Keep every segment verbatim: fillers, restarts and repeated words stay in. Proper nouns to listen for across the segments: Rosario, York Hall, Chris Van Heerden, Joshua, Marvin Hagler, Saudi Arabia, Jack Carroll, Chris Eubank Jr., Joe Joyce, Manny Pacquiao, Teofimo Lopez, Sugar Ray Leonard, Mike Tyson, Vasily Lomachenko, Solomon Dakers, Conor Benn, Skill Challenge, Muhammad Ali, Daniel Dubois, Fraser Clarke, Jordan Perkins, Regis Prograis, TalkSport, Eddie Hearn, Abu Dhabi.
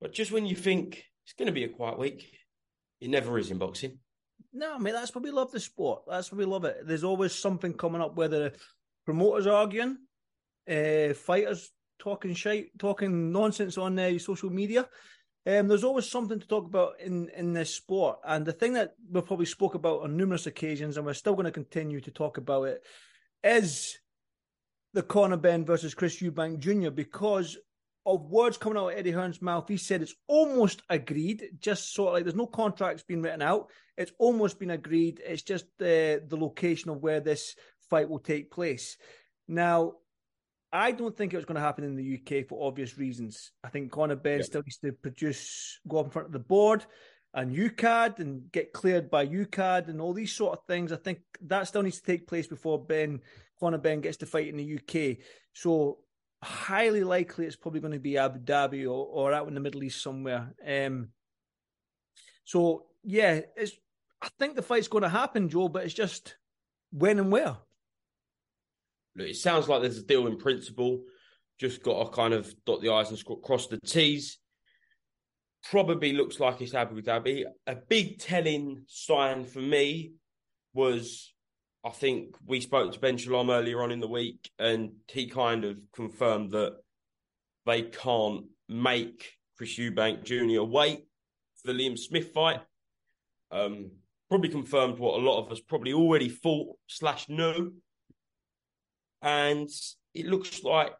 But just when you think it's going to be a quiet week, it never is in boxing. No, mate, that's why we love the sport. That's why we love it. There's always something coming up, whether promoters arguing, uh, fighters talking shite, talking nonsense on uh, social media. Um, there's always something to talk about in, in this sport. And the thing that we've probably spoke about on numerous occasions, and we're still going to continue to talk about it, is the Conor Benn versus Chris Eubank Junior Because of words coming out of Eddie Hearn's mouth, he said it's almost agreed, just sort of like there's no contracts being written out. It's almost been agreed. It's just uh, the location of where this fight will take place. Now, I don't think it was going to happen in the U K for obvious reasons. I think Conor Benn yeah. still needs to produce, go up in front of the board and U C A D and get cleared by U C A D and all these sort of things. I think that still needs to take place before Ben Conor Benn gets to fight in the U K. So highly likely it's probably going to be Abu Dhabi or, or out in the Middle East somewhere. Um, so, yeah, it's, I think the fight's going to happen, Joe, but it's just when and where. Look, it sounds like there's a deal in principle. Just got to kind of dot the I's and cross the T's. Probably looks like it's Abu Dhabi. A big telling sign for me was... I think we spoke to Ben Shalom earlier on in the week and he kind of confirmed that they can't make Chris Eubank Junior wait for the Liam Smith fight. Um, probably confirmed what a lot of us probably already thought slash knew. And it looks like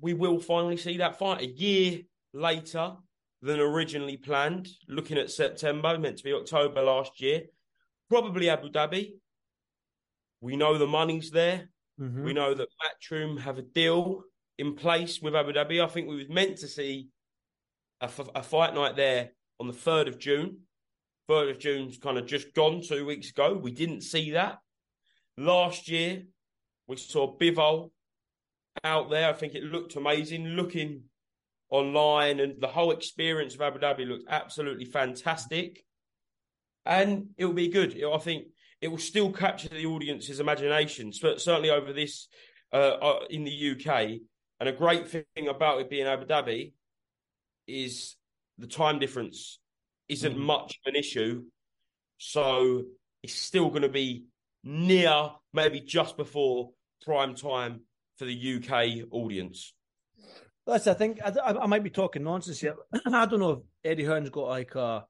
we will finally see that fight a year later than originally planned. Looking at September, meant to be October last year. Probably Abu Dhabi. We know the money's there. Mm-hmm. We know that Matchroom have a deal in place with Abu Dhabi. I think we was meant to see a, f- a fight night there on the third of June. third of June's kind of just gone two weeks ago. We didn't see that. Last year, we saw Bivol out there. I think it looked amazing. Looking online and the whole experience of Abu Dhabi looked absolutely fantastic. And it'll be good. It, I think... It will still capture the audience's imagination, certainly over this uh, in the U K. And a great thing about it being Abu Dhabi is the time difference isn't mm. much of an issue. So it's still going to be near, maybe just before prime time for the U K audience. that's the thing. I, I, I might be talking nonsense here. I don't know if Eddie Hearn's got like a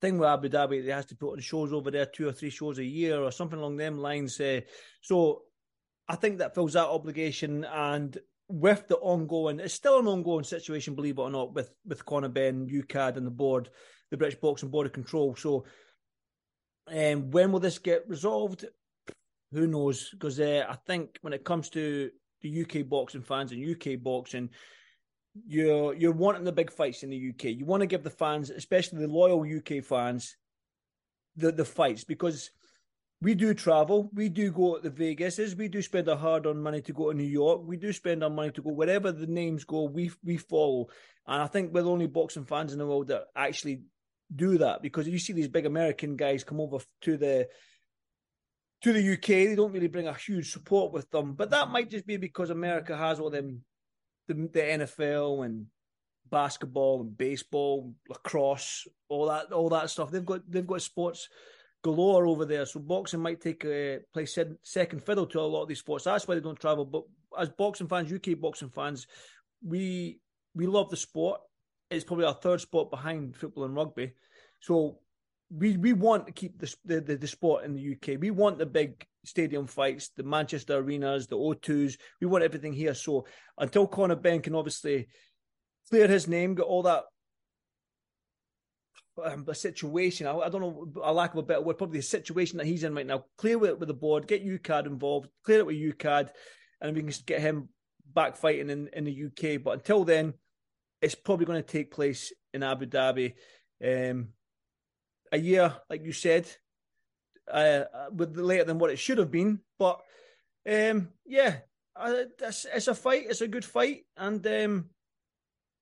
thing with Abu Dhabi. He has to put on shows over there, two or three shows a year or something along them lines. Uh, so I think that fills that obligation. And with the ongoing, it's still an ongoing situation, believe it or not, with, with Conor Benn, U C A D and the board, the British Boxing Board of Control. So um, when will this get resolved? Who knows? Because uh, I think when it comes to the U K boxing fans and U K boxing, you're you're wanting the big fights in the U K. You want to give the fans, especially the loyal U K fans, the, the fights, because we do travel, we do go to the Vegases, we do spend our hard-earned money to go to New York, we do spend our money to go wherever the names go, we we follow. And I think we're the only boxing fans in the world that actually do that, because you see these big American guys come over to the to the U K, they don't really bring a huge support with them. But that might just be because America has all them, the, the N F L and basketball and baseball, lacrosse, all that, all that stuff. They've got they've got sports galore over there. So boxing might take a play second fiddle to a lot of these sports. That's why they don't travel. But as boxing fans, U K boxing fans, we we love the sport. It's probably our third sport behind football and rugby. So We we want to keep the, the the sport in the U K. We want the big stadium fights, the Manchester arenas, the O twos. We want everything here. So until Conor Benn can obviously clear his name, get all that um, a situation, I, I don't know, a lack of a better word, probably the situation that he's in right now, clear it with the board, get U C A D involved, clear it with U C A D, and we can get him back fighting in, in the U K. But until then, it's probably going to take place in Abu Dhabi. Um A year, like you said, uh, with later than what it should have been. But um, yeah, I, it's, it's a fight. It's a good fight, and um,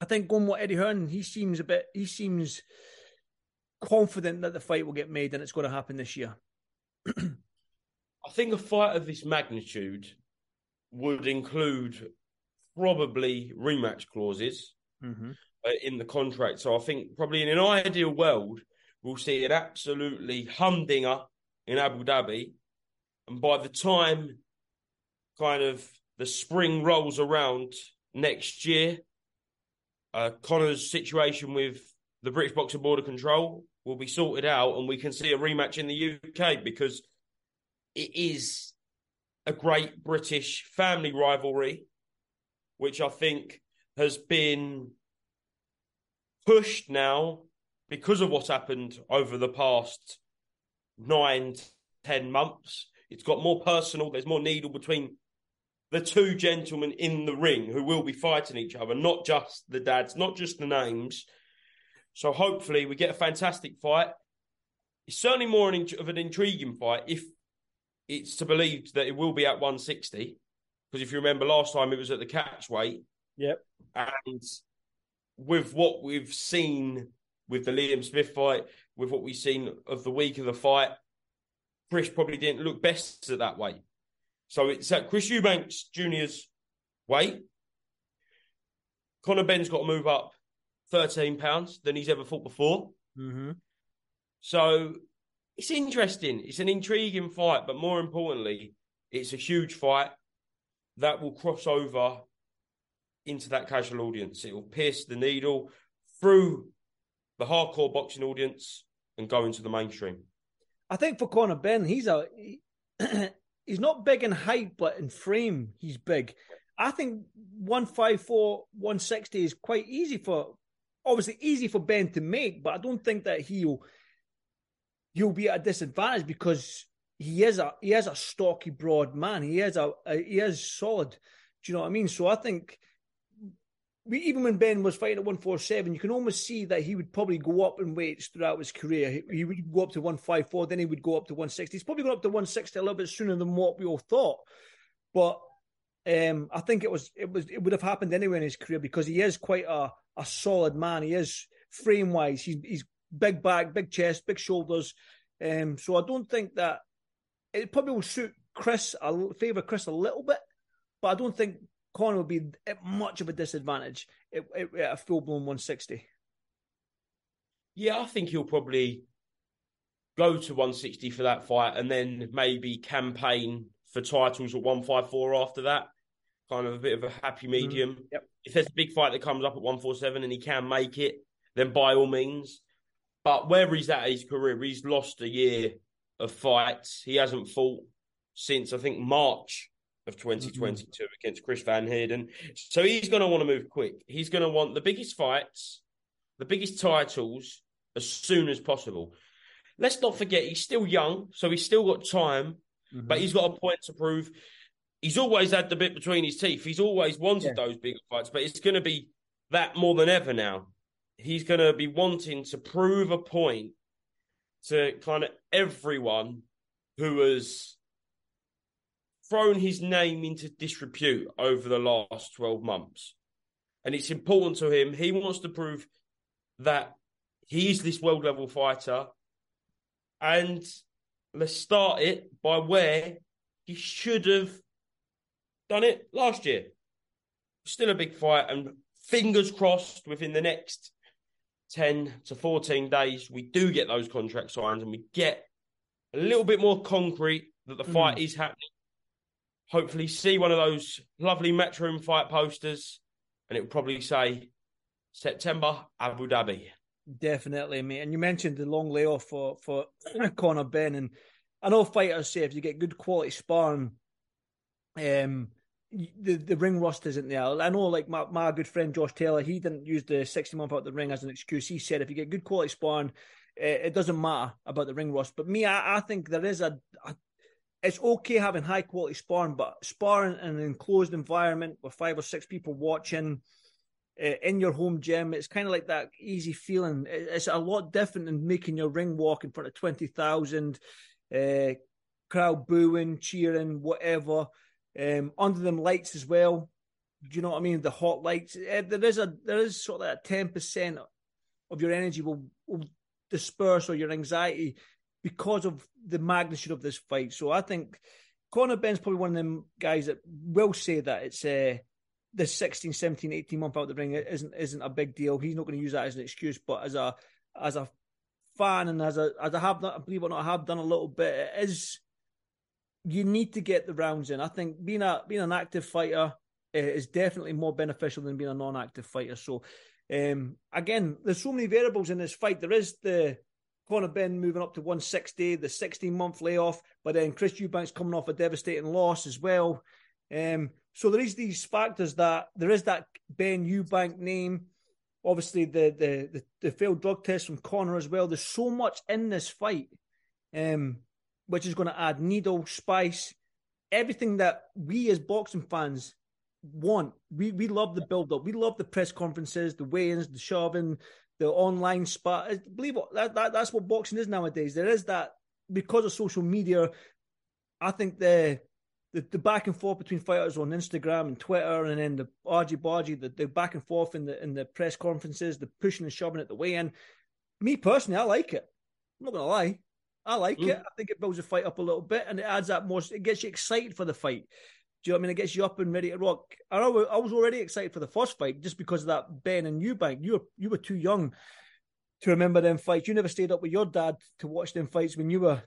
I think going with Eddie Hearn, he seems a bit. He seems confident that the fight will get made and it's going to happen this year. I think a fight of this magnitude would include probably rematch clauses mm-hmm. uh, in the contract. So I think probably in an ideal world, we'll see an absolutely humdinger in Abu Dhabi. And by the time kind of the spring rolls around next year, uh, Conor's situation with the British Boxing Board of Control will be sorted out and we can see a rematch in the U K, because it is a great British family rivalry, which I think has been pushed now because of what's happened over the past nine, ten months. It's got more personal. There's more needle between the two gentlemen in the ring who will be fighting each other, not just the dads, not just the names. So hopefully we get a fantastic fight. It's certainly more an, of an intriguing fight if it's to believe that it will be at one sixty. Because if you remember last time, it was at the catch weight. Yep. And with what we've seen with the Liam Smith fight, with what we've seen of the week of the fight, Chris probably didn't look best at that weight. So it's at Chris Eubank Junior's weight. Conor Benn's got to move up thirteen pounds than he's ever fought before. Mm-hmm. So it's interesting. It's an intriguing fight, but more importantly, it's a huge fight that will cross over into that casual audience. It will pierce the needle through the hardcore boxing audience and go into the mainstream. I think for Conor Benn, he's a he, he's not big in height, but in frame, he's big. I think one fifty-four, one sixty is quite easy for, obviously easy for Ben to make, but I don't think that he'll he'll be at a disadvantage, because he is a he is a stocky, broad man. He is a, a he is solid. Do you know what I mean? So I think, We, even when Ben was fighting at one forty-seven, you can almost see that he would probably go up in weights throughout his career. He, he would go up to one fifty-four, then he would go up to one sixty. He's probably gone up to one sixty a little bit sooner than what we all thought. But um, I think it was it was it would have happened anyway in his career, because he is quite a, a solid man. He is frame-wise. He's, he's big back, big chest, big shoulders. Um, so I don't think that it probably will suit Chris, I'll favour Chris a little bit, but I don't think Conor would be at much of a disadvantage at a full-blown one sixty. Yeah, I think he'll probably go to one sixty for that fight and then maybe campaign for titles at one fifty-four after that. Kind of a bit of a happy medium. Mm, yep. if there's a big fight that comes up at one forty-seven and he can make it, then by all means. But wherever he's at in his career, he's lost a year of fights. He hasn't fought since, I think, March of twenty twenty-two mm-hmm. against Chris Van Heerden. So he's going to want to move quick. He's going to want the biggest fights, the biggest titles as soon as possible. Let's not forget, he's still young, so he's still got time, mm-hmm. but he's got a point to prove. He's always had the bit between his teeth. He's always wanted yeah. those bigger fights, but it's going to be that more than ever now. He's going to be wanting to prove a point to kind of everyone who has thrown his name into disrepute over the last twelve months. And it's important to him. He wants to prove that he is this world-level fighter. And let's start it by where he should have done it last year. Still a big fight, and fingers crossed within the next ten to fourteen days, we do get those contract signed and we get a little bit more concrete that the mm. fight is happening. Hopefully see one of those lovely Matchroom fight posters and it will probably say September, Abu Dhabi. Definitely, mate. And you mentioned the long layoff for, for Conor Benn. And I know fighters say if you get good quality sparring, um, the, the ring rust isn't there. I know, like, my, my good friend Josh Taylor, he didn't use the sixty month out the ring as an excuse. He said if you get good quality sparring, uh, it doesn't matter about the ring rust. But me, I, I think there is a, a... It's okay having high-quality sparring, but sparring in an enclosed environment with five or six people watching uh, in your home gym, it's kind of like that easy feeling. It's a lot different than making your ring walk in front of twenty thousand, uh, crowd booing, cheering, whatever. Um, under them lights as well. Do you know what I mean? The hot lights. Uh, there is a there is sort of like a ten percent of your energy will, will disperse, or your anxiety, because of the magnitude of this fight. So I think Conor Benn's probably one of them guys that will say that it's uh, the sixteen, seventeen, eighteen month out the ring isn't isn't a big deal. He's not going to use that as an excuse. But as a as a fan, and as a as I have done, believe it or not, I have done a little bit. It is, you need to get the rounds in. I think being a being an active fighter is definitely more beneficial than being a non-active fighter. So um, again, there's so many variables in this fight. There is the Conor Benn moving up to one sixty, the sixteen month layoff, but then Chris Eubank's coming off a devastating loss as well. Um, so there is these factors that there is that Ben Eubank name, obviously the the the, the failed drug test from Conor as well. There's so much in this fight, um, which is going to add needle, spice, everything that we as boxing fans want. We we love the build up, we love the press conferences, the weigh-ins, the shoving, the online spot. Believe it, that, that that's what boxing is nowadays. There is that, because of social media. I think the the, the back and forth between fighters on Instagram and Twitter, and then the argy-bargy, the, the back and forth in the in the press conferences, the pushing and shoving at the weigh-in. Me personally, I like it. I'm not gonna lie, I like mm. it. I think it builds the fight up a little bit, and it adds that more. It gets you excited for the fight. Do you know what I mean? It gets you up and ready to rock. I I was already excited for the first fight just because of that Ben and Eubank. You were, you were too young to remember them fights. You never stayed up with your dad to watch them fights when you were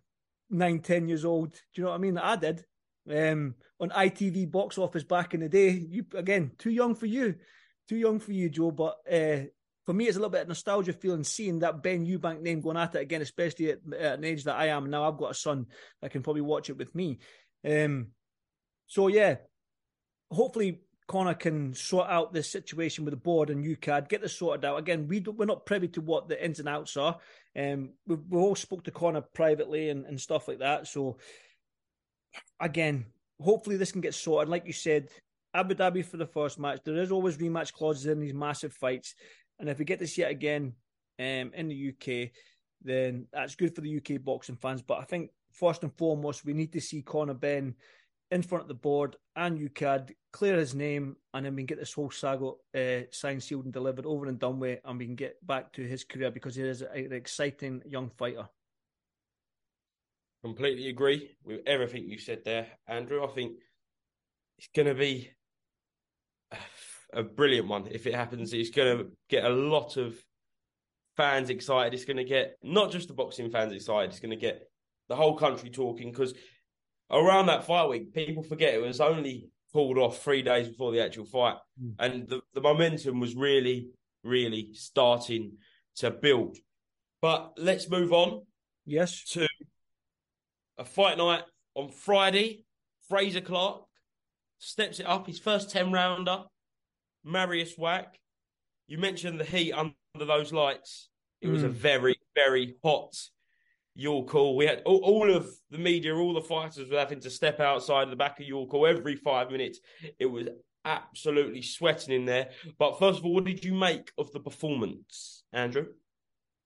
nine, ten years old. Do you know what I mean? I did. Um, on I T V box office back in the day. You again, too young for you. Too young for you, Joe. But uh, for me, it's a little bit of nostalgia feeling, seeing that Ben Eubank name going at it again, especially at, at an age that I am now. I've got a son that can probably watch it with me. Um So, yeah, hopefully Conor can sort out this situation with the board and U C A D, get this sorted out. Again, we do, we're not privy to what the ins and outs are. Um, we we all spoke to Conor privately and, and stuff like that. So, again, hopefully this can get sorted. Like you said, Abu Dhabi for the first match. There is always rematch clauses in these massive fights. And if we get this yet again um, in the U K, then that's good for the U K boxing fans. But I think first and foremost, we need to see Conor Benn in front of the board and U C A D, clear his name, and then we can get this whole saga uh, signed, sealed and delivered, over and done with, and we can get back to his career, because he is a, an exciting young fighter. Completely agree with everything you said there, Andrew. I think it's going to be a brilliant one if it happens. It's going to get a lot of fans excited. It's going to get not just the boxing fans excited, it's going to get the whole country talking, because around that fight week, people forget it was only pulled off three days before the actual fight. Mm. And the, the momentum was really, really starting to build. But let's move on. Yes. To a fight night on Friday. Fraser Clarke steps it up. His first ten-rounder. Marius Wach. You mentioned the heat under those lights. It was mm. a very, very hot York Hall. We had all, all of the media, all the fighters were having to step outside the back of York Hall every five minutes. It was absolutely sweating in there. But first of all, what did you make of the performance, Andrew?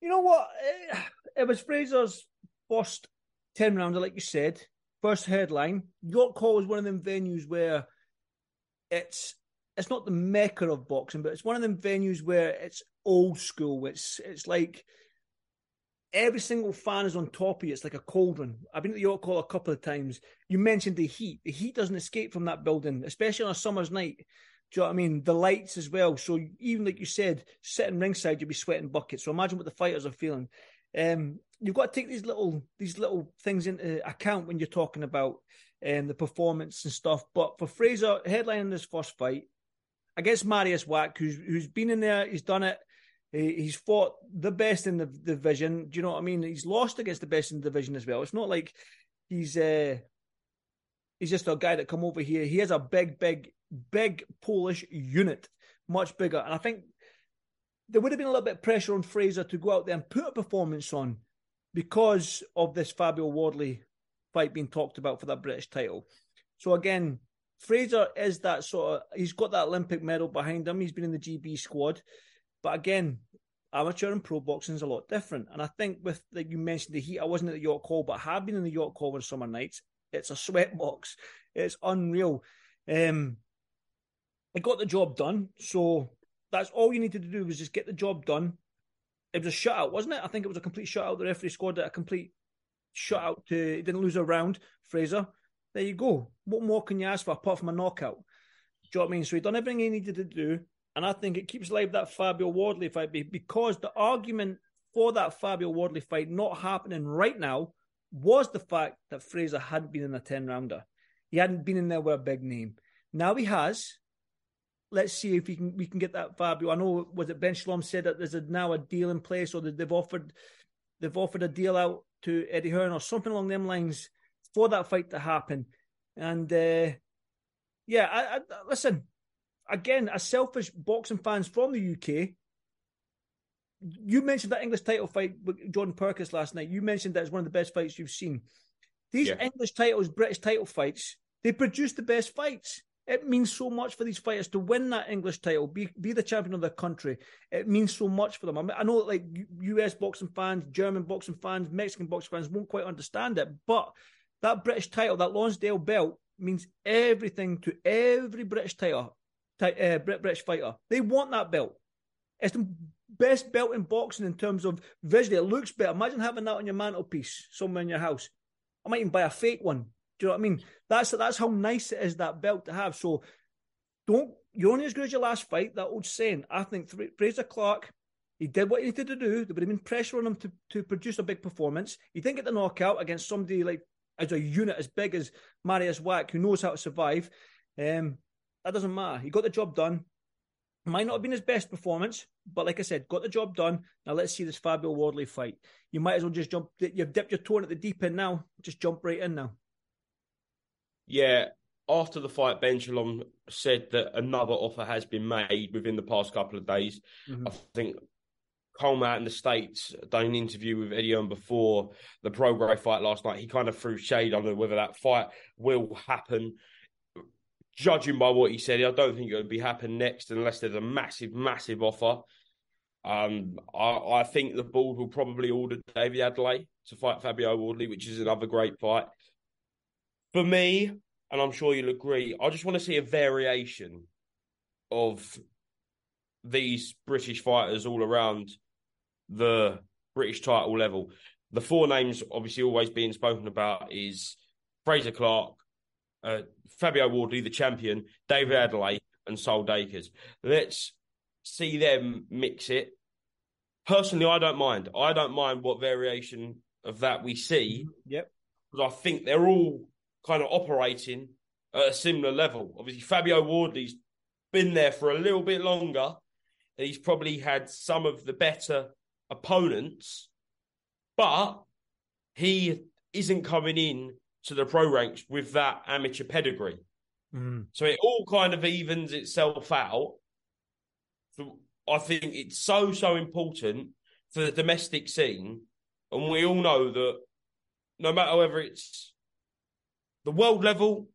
You know what? It, it was Fraser's first ten-rounder, like you said. First headline. York Hall is one of them venues where it's it's not the mecca of boxing, but it's one of them venues where it's old school. It's it's like every single fan is on top of you. It's like a cauldron. I've been to the York Hall a couple of times. You mentioned the heat. The heat doesn't escape from that building, especially on a summer's night. Do you know what I mean? The lights as well. So even like you said, sitting ringside, you'd be sweating buckets. So imagine what the fighters are feeling. Um, you've got to take these little these little things into account when you're talking about um, the performance and stuff. But for Fraser, headlining this first fight against Marius Wach, who's who's been in there, he's done it. He's fought the best in the division. Do you know what I mean? He's lost against the best in the division as well. It's not like he's uh, he's just a guy that come over here. He has a big, big, big Polish unit, much bigger. And I think there would have been a little bit of pressure on Fraser to go out there and put a performance on because of this Fabio Wardley fight being talked about for that British title. So again, Fraser is that sort of, he's got that Olympic medal behind him. He's been in the G B squad. But again, amateur and pro boxing is a lot different. And I think with, like you mentioned, the heat, I wasn't at the York Hall, but I have been in the York Hall on summer nights. It's a sweat box. It's unreal. Um, I got the job done. So that's all you needed to do was just get the job done. It was a shutout, wasn't it? I think it was a complete shutout. The referee scored it, a complete shutout. To, he didn't lose a round, Fraser. There you go. What more can you ask for apart from a knockout? Do you know what I mean? So he done everything he needed to do. And I think it keeps alive that Fabio Wardley fight because the argument for that Fabio Wardley fight not happening right now was the fact that Fraser hadn't been in a ten-rounder. He hadn't been in there with a big name. Now he has. Let's see if he can, we can get that Fabio. I know, was it Ben Shalom said that there's a, now a deal in place or they've offered they've offered a deal out to Eddie Hearn or something along them lines for that fight to happen. And, uh, yeah, I, I, listen... Again, as selfish boxing fans from the U K, you mentioned that English title fight with Jordan Perkins last night. You mentioned that it's one of the best fights you've seen. These yeah. English titles, British title fights, they produce the best fights. It means so much for these fighters to win that English title, be, be the champion of their country. It means so much for them. I, mean, I know that like U S boxing fans, German boxing fans, Mexican boxing fans won't quite understand it, but that British title, that Lonsdale belt, means everything to every British title. Uh, British fighter. They want that belt. It's the best belt in boxing in terms of visually. It looks better. Imagine having that on your mantelpiece somewhere in your house. I might even buy a fake one. Do you know what I mean? That's that's how nice it is, that belt to have. So don't, you're only as good as your last fight, that old saying. I think Fraser Clarke, he did what he needed to do. There would have been pressure on him to, to produce a big performance. He didn't get the knockout against somebody like as a unit as big as Marius Wach, who knows how to survive. Um That doesn't matter. He got the job done. Might not have been his best performance, but like I said, got the job done. Now let's see this Fabio Wardley fight. You might as well just jump. You've dipped your toe in at the deep end now. Just jump right in now. Yeah. After the fight, Ben Shalom said that another offer has been made within the past couple of days. Mm-hmm. I think Coleman out in the States done an interview with Eddie Hearn before the Prograis fight last night. He kind of threw shade on whether that fight will happen. Judging by what he said, I don't think it would be happening next unless there's a massive, massive offer. Um, I, I think the board will probably order David Adelaide to fight Fabio Wardley, which is another great fight. For me, and I'm sure you'll agree, I just want to see a variation of these British fighters all around the British title level. The four names obviously always being spoken about is Fraser Clarke, Uh, Fabio Wardley, the champion, David Adelaide and Saul Dakers. Let's see them mix it. Personally, I don't mind. I don't mind what variation of that we see. Yep. Because I think they're all kind of operating at a similar level. Obviously, Fabio Wardley's been there for a little bit longer. He's probably had some of the better opponents, but he isn't coming in to the pro ranks with that amateur pedigree. Mm. So it all kind of evens itself out. So I think it's so, so important for the domestic scene. And we all know that no matter whether it's the world level,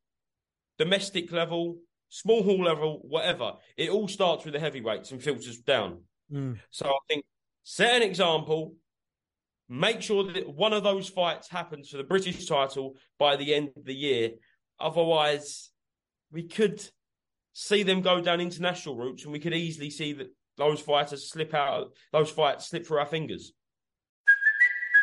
domestic level, small hall level, whatever, it all starts with the heavyweights and filters down. Mm. So I think set an example, make sure that one of those fights happens for the British title by the end of the year. Otherwise, we could see them go down international routes, and we could easily see that those fighters slip out, those fights slip through our fingers.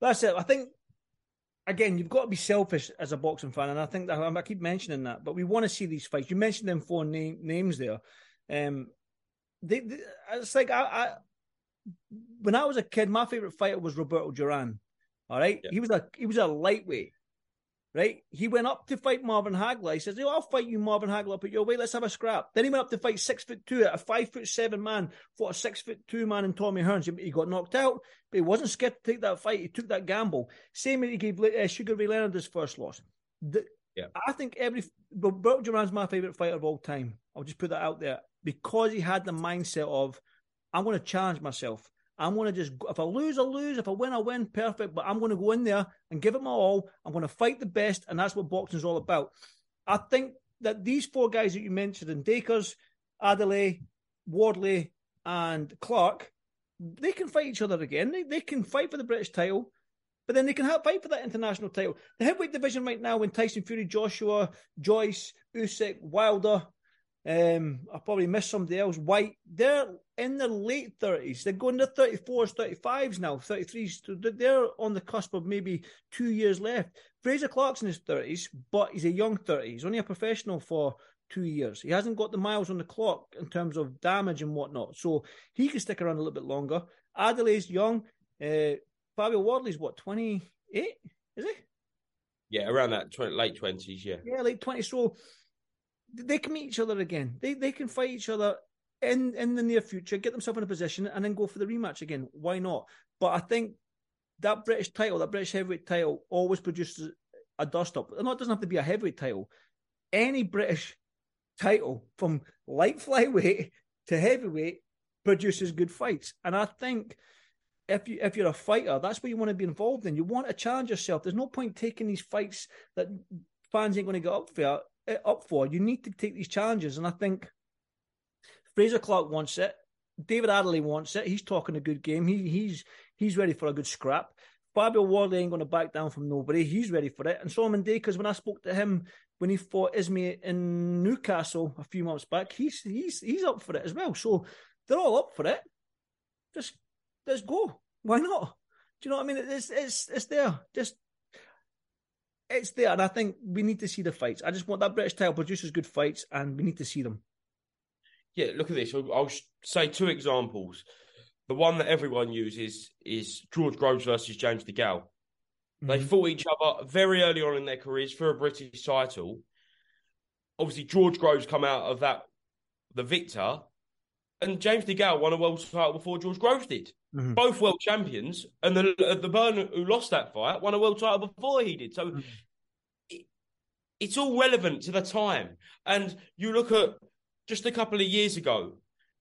That's it. I think, again, you've got to be selfish as a boxing fan, and I think that I keep mentioning that, but we want to see these fights. You mentioned them four name, names there. Um, they, they, it's like I, I, when I was a kid, my favorite fighter was Roberto Duran. All right, yeah. he was a he was a lightweight, right? He went up to fight Marvin Hagler. He says, "Yo, I'll fight you, Marvin Hagler, up at your weight. Let's have a scrap." Then he went up to fight six foot two, a five foot seven man fought a six foot two man in Tommy Hearn. He got knocked out, but he wasn't scared to take that fight. He took that gamble. Same as he gave uh, Sugar Ray Leonard his first loss. The, yeah. I think every Roberto Duran's my favorite fighter of all time. I'll just put that out there because he had the mindset of, "I'm going to challenge myself. I'm going to just, if I lose, I lose. If I win, I win. Perfect. But I'm going to go in there and give it my all. I'm going to fight the best." And that's what boxing is all about. I think that these four guys that you mentioned, in Dakers, Adelaide, Wardley, and Clarke, they can fight each other again. They, they can fight for the British title, but then they can have, fight for that international title. The heavyweight division right now, when Tyson Fury, Joshua, Joyce, Usyk, Wilder, Um, I probably missed somebody else. White, they're in their late thirties. They're going to thirty-fours, thirty-fives now, thirty-threes. They're on the cusp of maybe two years left. Fraser Clarke's in his thirties, but he's a young thirty. He's only a professional for two years. He hasn't got the miles on the clock in terms of damage and whatnot, so he can stick around a little bit longer. Adelaide's young. Uh, Fabio Wardley's, what, twenty-eight? Is he? Yeah, around that, twenty, late twenties, yeah. Yeah, late twenties, so... They can meet each other again. They they can fight each other in, in the near future, get themselves in a position, and then go for the rematch again. Why not? But I think that British title, that British heavyweight title, always produces a dust-up. It doesn't have to be a heavyweight title. Any British title, from light flyweight to heavyweight, produces good fights. And I think if, you, if you're a fighter, that's what you want to be involved in. You want to challenge yourself. There's no point taking these fights that fans ain't going to get up for. up for. You need to take these challenges, and I think Fraser Clarke wants it. David Adelaide wants it. He's talking a good game. He, he's he's ready for a good scrap. Fabio Wardley ain't going to back down from nobody. He's ready for it. And Solomon Dakers, when I spoke to him when he fought Izmir in Newcastle a few months back, he's he's he's up for it as well. So they're all up for it. Just let's go. Why not? Do you know what I mean? It's it's it's there. Just. It's there, and I think we need to see the fights. I just want that British title produces good fights, and we need to see them. Yeah, look at this. I'll, I'll say two examples. The one that everyone uses is George Groves versus James De Gale. Mm-hmm. They fought each other very early on in their careers for a British title. Obviously, George Groves come out of that, the victor, and James De Gale won a world title before George Groves did. Mm-hmm. Both world champions, and the the Byrne who lost that fight won a world title before he did. So mm-hmm. it, it's all relevant to the time. And you look at just a couple of years ago,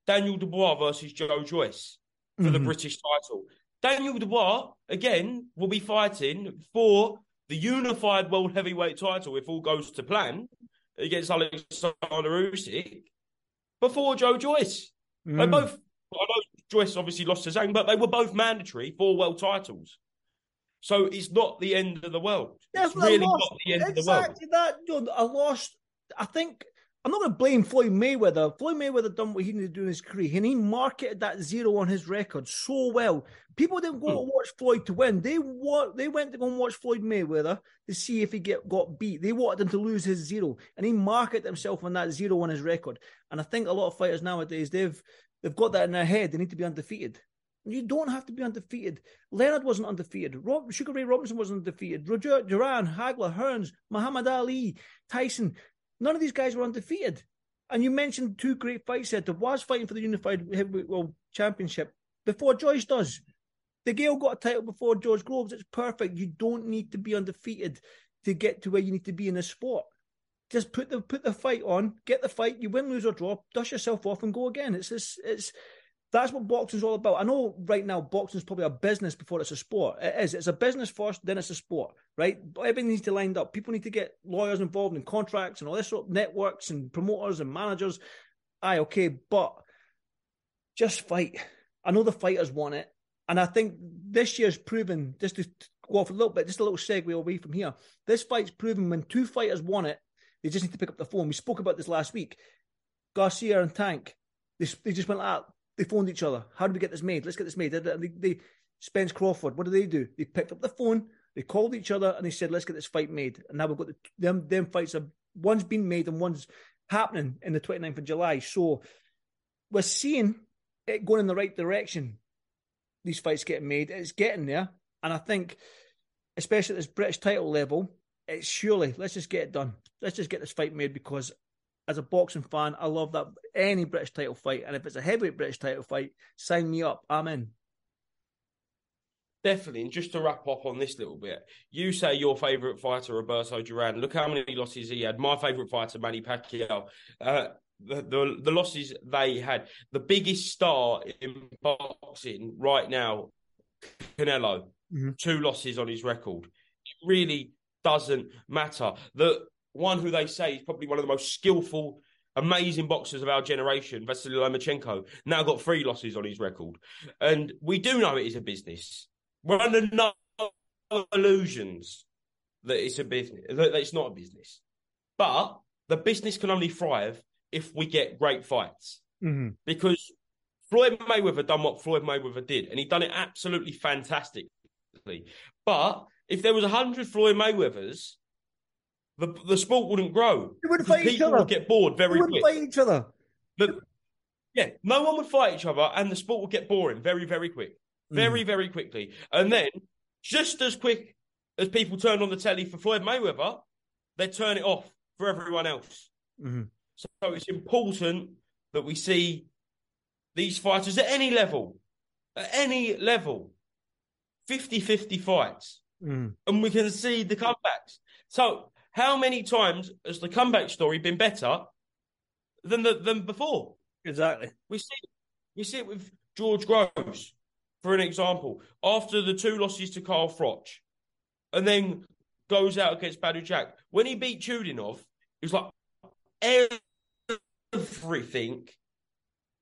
Daniel Dubois versus Joe Joyce for mm-hmm. the British title. Daniel Dubois, again, will be fighting for the unified world heavyweight title, if all goes to plan, against Alexander Usyk, before Joe Joyce. Mm. They both, I know Joyce obviously lost to Zhang, but they were both mandatory for world titles. So it's not the end of the world. Yes, it's really lost. Not the end exactly of the world. Exactly that. I lost, I think... I'm not going to blame Floyd Mayweather. Floyd Mayweather done what he needed to do in his career, and he marketed that zero on his record so well. People didn't go mm. to watch Floyd to win. They wa- they went to go and watch Floyd Mayweather to see if he get got beat. They wanted him to lose his zero, and he marketed himself on that zero on his record. And I think a lot of fighters nowadays, they've they've got that in their head. They need to be undefeated. You don't have to be undefeated. Leonard wasn't undefeated. Rob, Sugar Ray Robinson wasn't undefeated. Roger Duran, Hagler, Hearns, Muhammad Ali, Tyson. None of these guys were undefeated. And you mentioned two great fights there. Dubois fighting for the Unified Heavyweight World Championship before Joyce does. The Gale got a title before George Groves. It's perfect. You don't need to be undefeated to get to where you need to be in this sport. Just put the put the fight on, get the fight, you win, lose or draw, dust yourself off and go again. It's this, it's that's what boxing's all about. I know right now boxing's probably a business before it's a sport. It is. It's a business first, then it's a sport, right? Everything needs to line up. People need to get lawyers involved in contracts and all this sort of networks and promoters and managers. Aye, okay, but just fight. I know the fighters want it. And I think this year's proven, just to go off a little bit, just a little segue away from here, this fight's proven when two fighters want it, they just need to pick up the phone. We spoke about this last week. Garcia and Tank, they, they just went like that. They phoned each other. How do we get this made? Let's get this made. They, they, they, Spence Crawford, what did they do? They picked up the phone, they called each other, and they said, let's get this fight made. And now we've got the, them, them fights. Are, one's been made and one's happening in the twenty-ninth of July. So we're seeing it going in the right direction. These fights getting made. It's getting there. And I think, especially at this British title level, it's surely, let's just get it done. Let's just get this fight made because... As a boxing fan, I love that any British title fight. And if it's a heavyweight British title fight, sign me up. I'm in. Definitely. And just to wrap up on this little bit, you say your favourite fighter, Roberto Duran. Look how many losses he had. My favourite fighter, Manny Pacquiao. Uh, the, the, the losses they had. The biggest star in boxing right now, Canelo. Mm-hmm. Two losses on his record. It really doesn't matter. The... One who they say is probably one of the most skillful, amazing boxers of our generation, Vasily Lomachenko, now got three losses on his record. And we do know it is a business. We're under no illusions that it's a business, that it's not a business. But the business can only thrive if we get great fights. Mm-hmm. Because Floyd Mayweather done what Floyd Mayweather did, and he done it absolutely fantastically. But if there was a hundred Floyd Mayweathers, The the sport wouldn't grow. They wouldn't fight each other. People would get bored very quick. They wouldn't fight each other. The, yeah, no one would fight each other and the sport would get boring very, very quick. Very, mm. very quickly. And then, just as quick as people turn on the telly for Floyd Mayweather, they turn it off for everyone else. Mm-hmm. So, so it's important that we see these fighters at any level, at any level, fifty-fifty fights. Mm. And we can see the comebacks. So... How many times has the comeback story been better than the, than before? Exactly. We see we see it with George Groves, for an example, after the two losses to Carl Froch, and then goes out against Badu Jack. When he beat Chudinov, it was like everything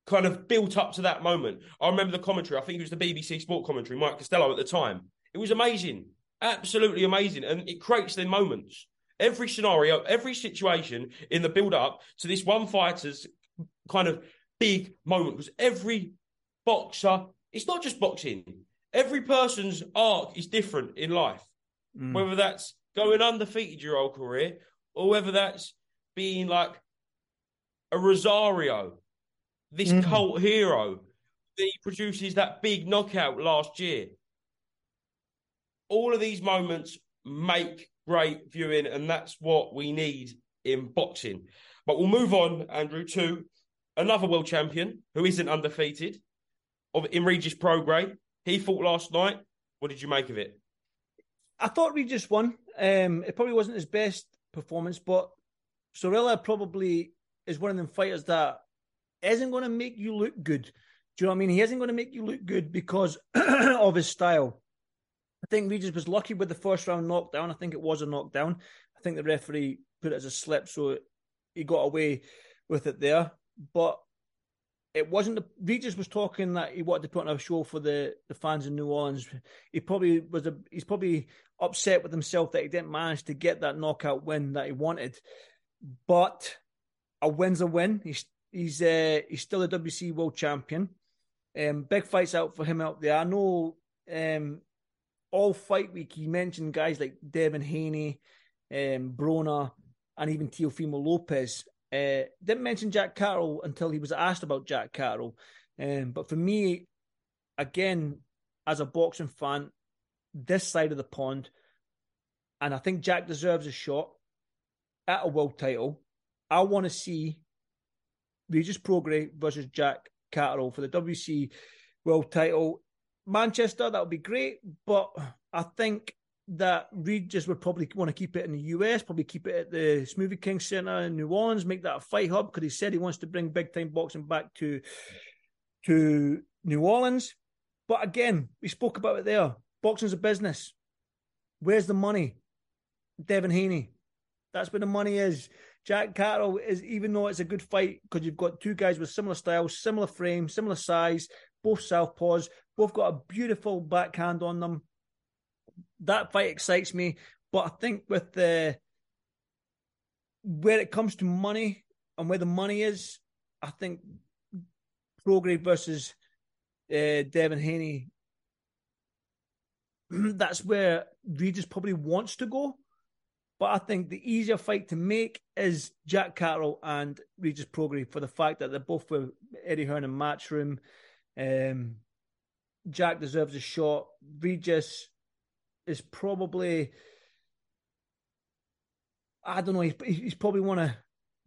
kind of built up to that moment. I remember the commentary. I think it was the B B C Sport commentary, Mike Costello at the time. It was amazing, absolutely amazing, and it creates their moments. Every scenario, every situation in the build-up to this one fighter's kind of big moment. Because every boxer, it's not just boxing. Every person's arc is different in life. Mm. Whether that's going undefeated your whole career or whether that's being like a Rosario, this mm. cult hero that produces that big knockout last year. All of these moments make... great viewing, and that's what we need in boxing. But we'll move on, Andrew, to another world champion who isn't undefeated, of in Regis Prograis. He fought last night. What did you make of it? I thought Regis won. Um, it probably wasn't his best performance. But Sorella probably is one of them fighters that isn't going to make you look good. Do you know what I mean? He isn't going to make you look good because of his style. I think Regis was lucky with the first round knockdown. I think it was a knockdown. I think the referee put it as a slip, so he got away with it there. But it wasn't the, Regis was talking that he wanted to put on a show for the, the fans in New Orleans. He probably was a, he's probably upset with himself that he didn't manage to get that knockout win that he wanted. But a win's a win. He's he's uh, he's still a W B C world champion. Um, big fights out for him out there. I know um, all fight week he mentioned guys like Devin Haney, um, Brona, and even Teofimo Lopez. Uh, didn't mention Jack Carroll until he was asked about Jack Carroll. Um, but for me, again, as a boxing fan, this side of the pond, and I think Jack deserves a shot at a world title. I want to see Regis Prograis versus Jack Catterall for the W B C world title. Manchester, that would be great, but I think that Regis would probably want to keep it in the U S, probably keep it at the Smoothie King Center in New Orleans, make that a fight hub, because he said he wants to bring big-time boxing back to, to New Orleans. But again, we spoke about it there. Boxing's a business. Where's the money? Devin Haney. That's where the money is. Jack Catterall is, even though it's a good fight, because you've got two guys with similar styles, similar frame, similar size, both southpaws, both got a beautiful backhand on them. That fight excites me, but I think with the where it comes to money and where the money is, I think Prograis versus uh, Devin Haney, that's where Regis probably wants to go. But I think the easier fight to make is Jack Catterall and Regis Prograis, for the fact that they're both with Eddie Hearn and Matchroom. Um, Jack deserves a shot. Regis is probably, I don't know, he's, he's probably want to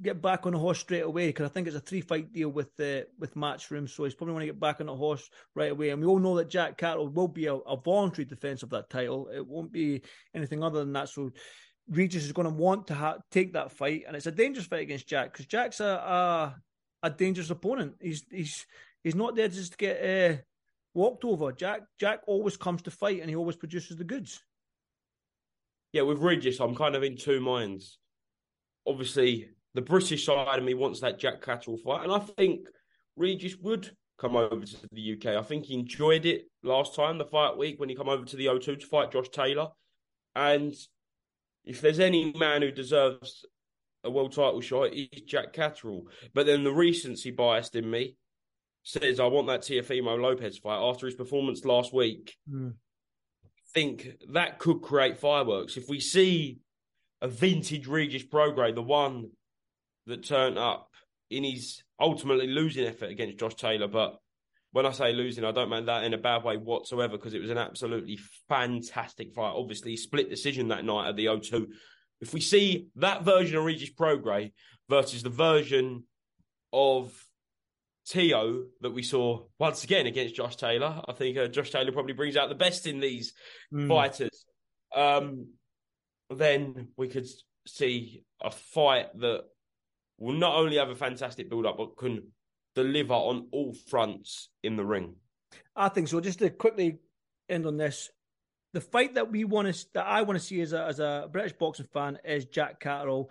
get back on the horse straight away, because I think it's a three-fight deal with uh, with Matchroom, so he's probably want to get back on the horse right away. And we all know that Jack Catterall will be a, a voluntary defence of that title. It won't be anything other than that, so Regis is going to want to ha- take that fight, and it's a dangerous fight against Jack, because Jack's a, a a dangerous opponent. He's he's he's not there just to get uh, walked over. Jack Jack always comes to fight, and he always produces the goods. Yeah, with Regis, I'm kind of in two minds. Obviously, the British side of me wants that Jack Catterall fight, and I think Regis would come over to the U K. I think he enjoyed it last time, the fight week, when he came over to the O two to fight Josh Taylor, and if there's any man who deserves a world title shot, it's Jack Catterall. But then the recency bias in me says I want that Teofimo Lopez fight after his performance last week. Mm. I think that could create fireworks. If we see a vintage Regis Prograis, the one that turned up in his ultimately losing effort against Josh Taylor, but when I say losing, I don't mean that in a bad way whatsoever, because it was an absolutely fantastic fight. Obviously, split decision that night at the O two. If we see that version of Regis Prograis versus the version of Teo that we saw once again against Josh Taylor, I think uh, Josh Taylor probably brings out the best in these mm. fighters. Um, then we could see a fight that will not only have a fantastic build-up, but can deliver on all fronts in the ring. I think so. Just to quickly end on this, the fight that we want to, that I want to see as a, as a British boxing fan, is Jack Catterall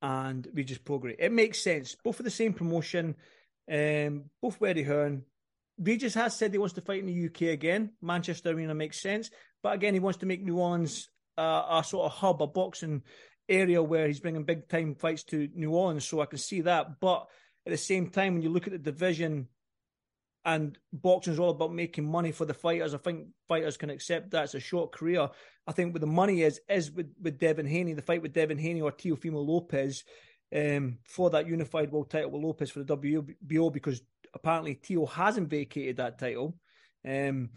and Regis Prograis. It makes sense. Both for the same promotion, um, both with Eddie Hearn. Regis has said he wants to fight in the U K again. Manchester Arena makes sense, but again, he wants to make New Orleans uh, a sort of hub, a boxing area where he's bringing big time fights to New Orleans. So I can see that, but at the same time, when you look at the division, and boxing is all about making money for the fighters, I think fighters can accept that. It's a short career. I think where the money is, is with, with Devin Haney, the fight with Devin Haney or Teofimo Lopez um, for that unified world title with Lopez for the W B O, because apparently Teo hasn't vacated that title. Um,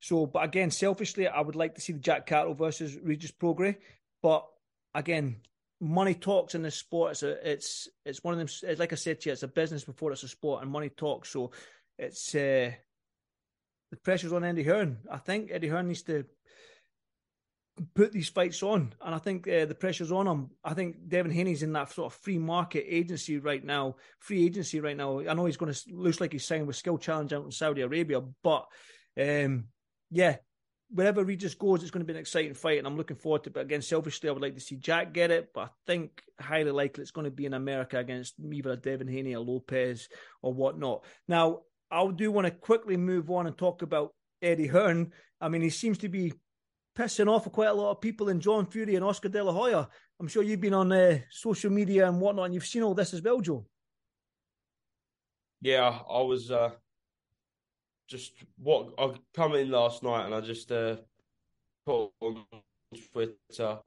so, but again, selfishly, I would like to see the Jack Catterall versus Regis Prograis. But again, money talks in this sport. It's a, it's it's one of them. It's, like I said to you, it's a business before it's a sport, and money talks. So it's uh, the pressure's on Eddie Hearn. I think Eddie Hearn needs to put these fights on, and I think uh, the pressure's on him. I think Devin Haney's in that sort of free market agency right now, free agency right now. I know he's going to looks like he's signed with Skill Challenge out in Saudi Arabia, but um, yeah, wherever Regis goes, it's going to be an exciting fight, and I'm looking forward to it. But again, selfishly, I would like to see Jack get it, but I think highly likely it's going to be in America against either a Devin Haney, a Lopez, or whatnot. Now, I do want to quickly move on and talk about Eddie Hearn. I mean, he seems to be pissing off quite a lot of people in John Fury and Oscar De La Hoya. I'm sure you've been on uh, social media and whatnot, and you've seen all this as well, Joe. Yeah, I was uh, just what I come in last night, and I just uh, put on Twitter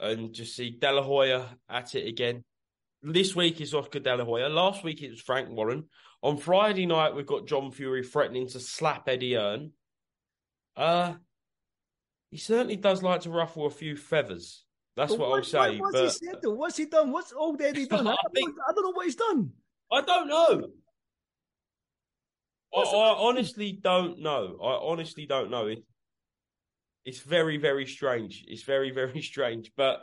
and just see De La Hoya at it again. This week is Oscar De La Hoya. Last week it was Frank Warren. On Friday night we've got John Fury threatening to slap Eddie Hearn. Uh. He certainly does like to ruffle a few feathers. That's what, what I'll say. What, what's, but... he said, what's he done? What's old Eddie done? I, I, think... I don't know what he's done. I don't know. I, I honestly don't know. I honestly don't know. It, it's very, very strange. It's very, very strange. But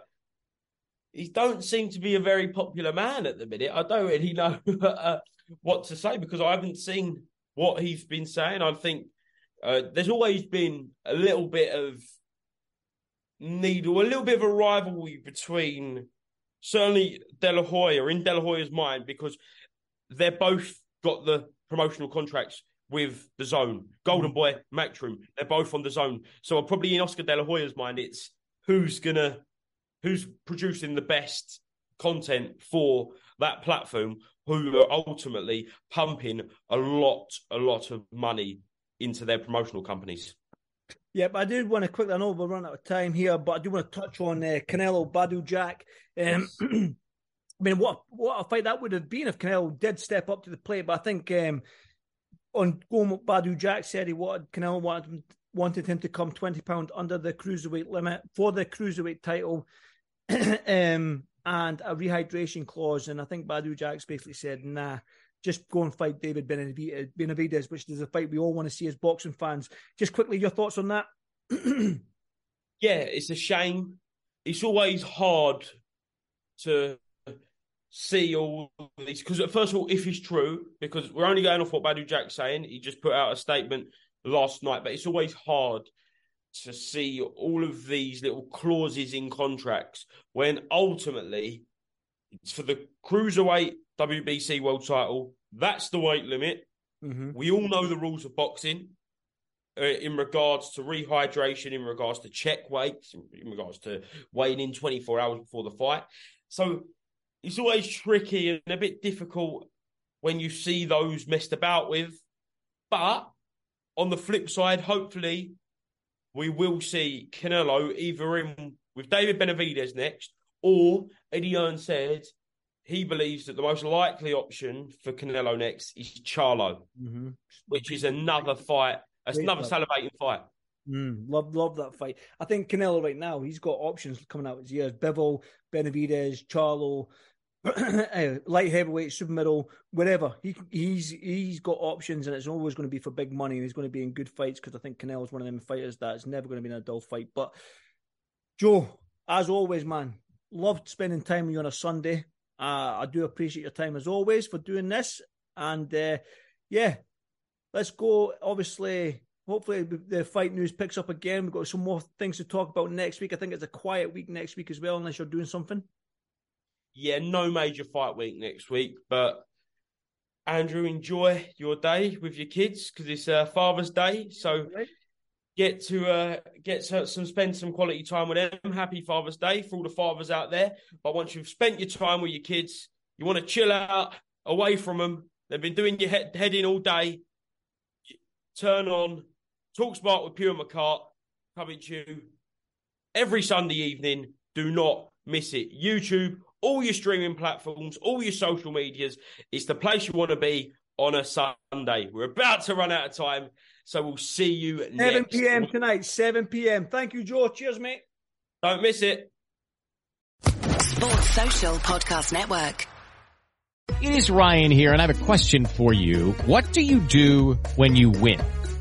he don't seem to be a very popular man at the minute. I don't really know uh, what to say because I haven't seen what he's been saying. I think Uh, there's always been a little bit of needle, a little bit of a rivalry between certainly De La Hoya, in De La Hoya's mind, because they're both got the promotional contracts with the Zone. Golden mm. Boy, Matchroom, they're both on the Zone. So probably in Oscar De La Hoya's mind, it's who's gonna, who's producing the best content for that platform, who are ultimately pumping a lot, a lot of money into their promotional companies. Yeah, but I do want to quickly, I know we're running out of time here, but I do want to touch on uh, Canelo, Badu Jack. Um, I mean, what, what a fight that would have been if Canelo did step up to the plate, but I think um, on going what Badu Jack said, he wanted, Canelo wanted, wanted him to come twenty pounds under the cruiserweight limit for the cruiserweight title um, and a rehydration clause, and I think Badu Jack's basically said, nah, just go and fight David Benavidez, which is a fight we all want to see as boxing fans. Just quickly, your thoughts on that? Yeah, it's a shame. It's always hard to see all these, because first of all, if it's true, because we're only going off what Badu Jack's saying, he just put out a statement last night, but it's always hard to see all of these little clauses in contracts when ultimately it's for the cruiserweight W B C world title. That's the weight limit. Mm-hmm. We all know the rules of boxing uh, in regards to rehydration, in regards to check weights, in regards to weighing in twenty-four hours before the fight. So it's always tricky and a bit difficult when you see those messed about with. But on the flip side, hopefully we will see Canelo either in with David Benavidez next, or Eddie Hearn said he believes that the most likely option for Canelo next is Charlo, mm-hmm. which is another fight. That's Great another fight. Salivating fight. Mm, love, love that fight. I think Canelo right now, he's got options coming out his ears. Bivol, Benavidez, Charlo, light heavyweight, super middle, whatever. He he's he's got options, and it's always going to be for big money, and he's going to be in good fights because I think Canelo's one of them fighters that's never going to be in a dull fight. But Joe, as always, man, loved spending time with you on a Sunday. Uh, I do appreciate your time as always for doing this. And uh, yeah, let's go. Obviously, hopefully the fight news picks up again. We've got some more things to talk about next week. I think it's a quiet week next week as well, unless you're doing something. Yeah, no major fight week next week. But Andrew, enjoy your day with your kids because it's uh, Father's Day. So right. get to uh, get to some spend some quality time with them. Happy Father's Day for all the fathers out there. But once you've spent your time with your kids, you want to chill out away from them. They've been doing your head, head in all day. Turn on TalkSport with Pure McCart coming to you every Sunday evening. Do not miss it. YouTube, all your streaming platforms, all your social medias. It's the place you want to be on a Sunday. We're about to run out of time. So we'll see you next week. seven p.m. tonight, seven p.m. Thank you, George. Cheers, mate. Don't miss it. Sports Social Podcast Network. It is Ryan here, and I have a question for you. What do you do when you win?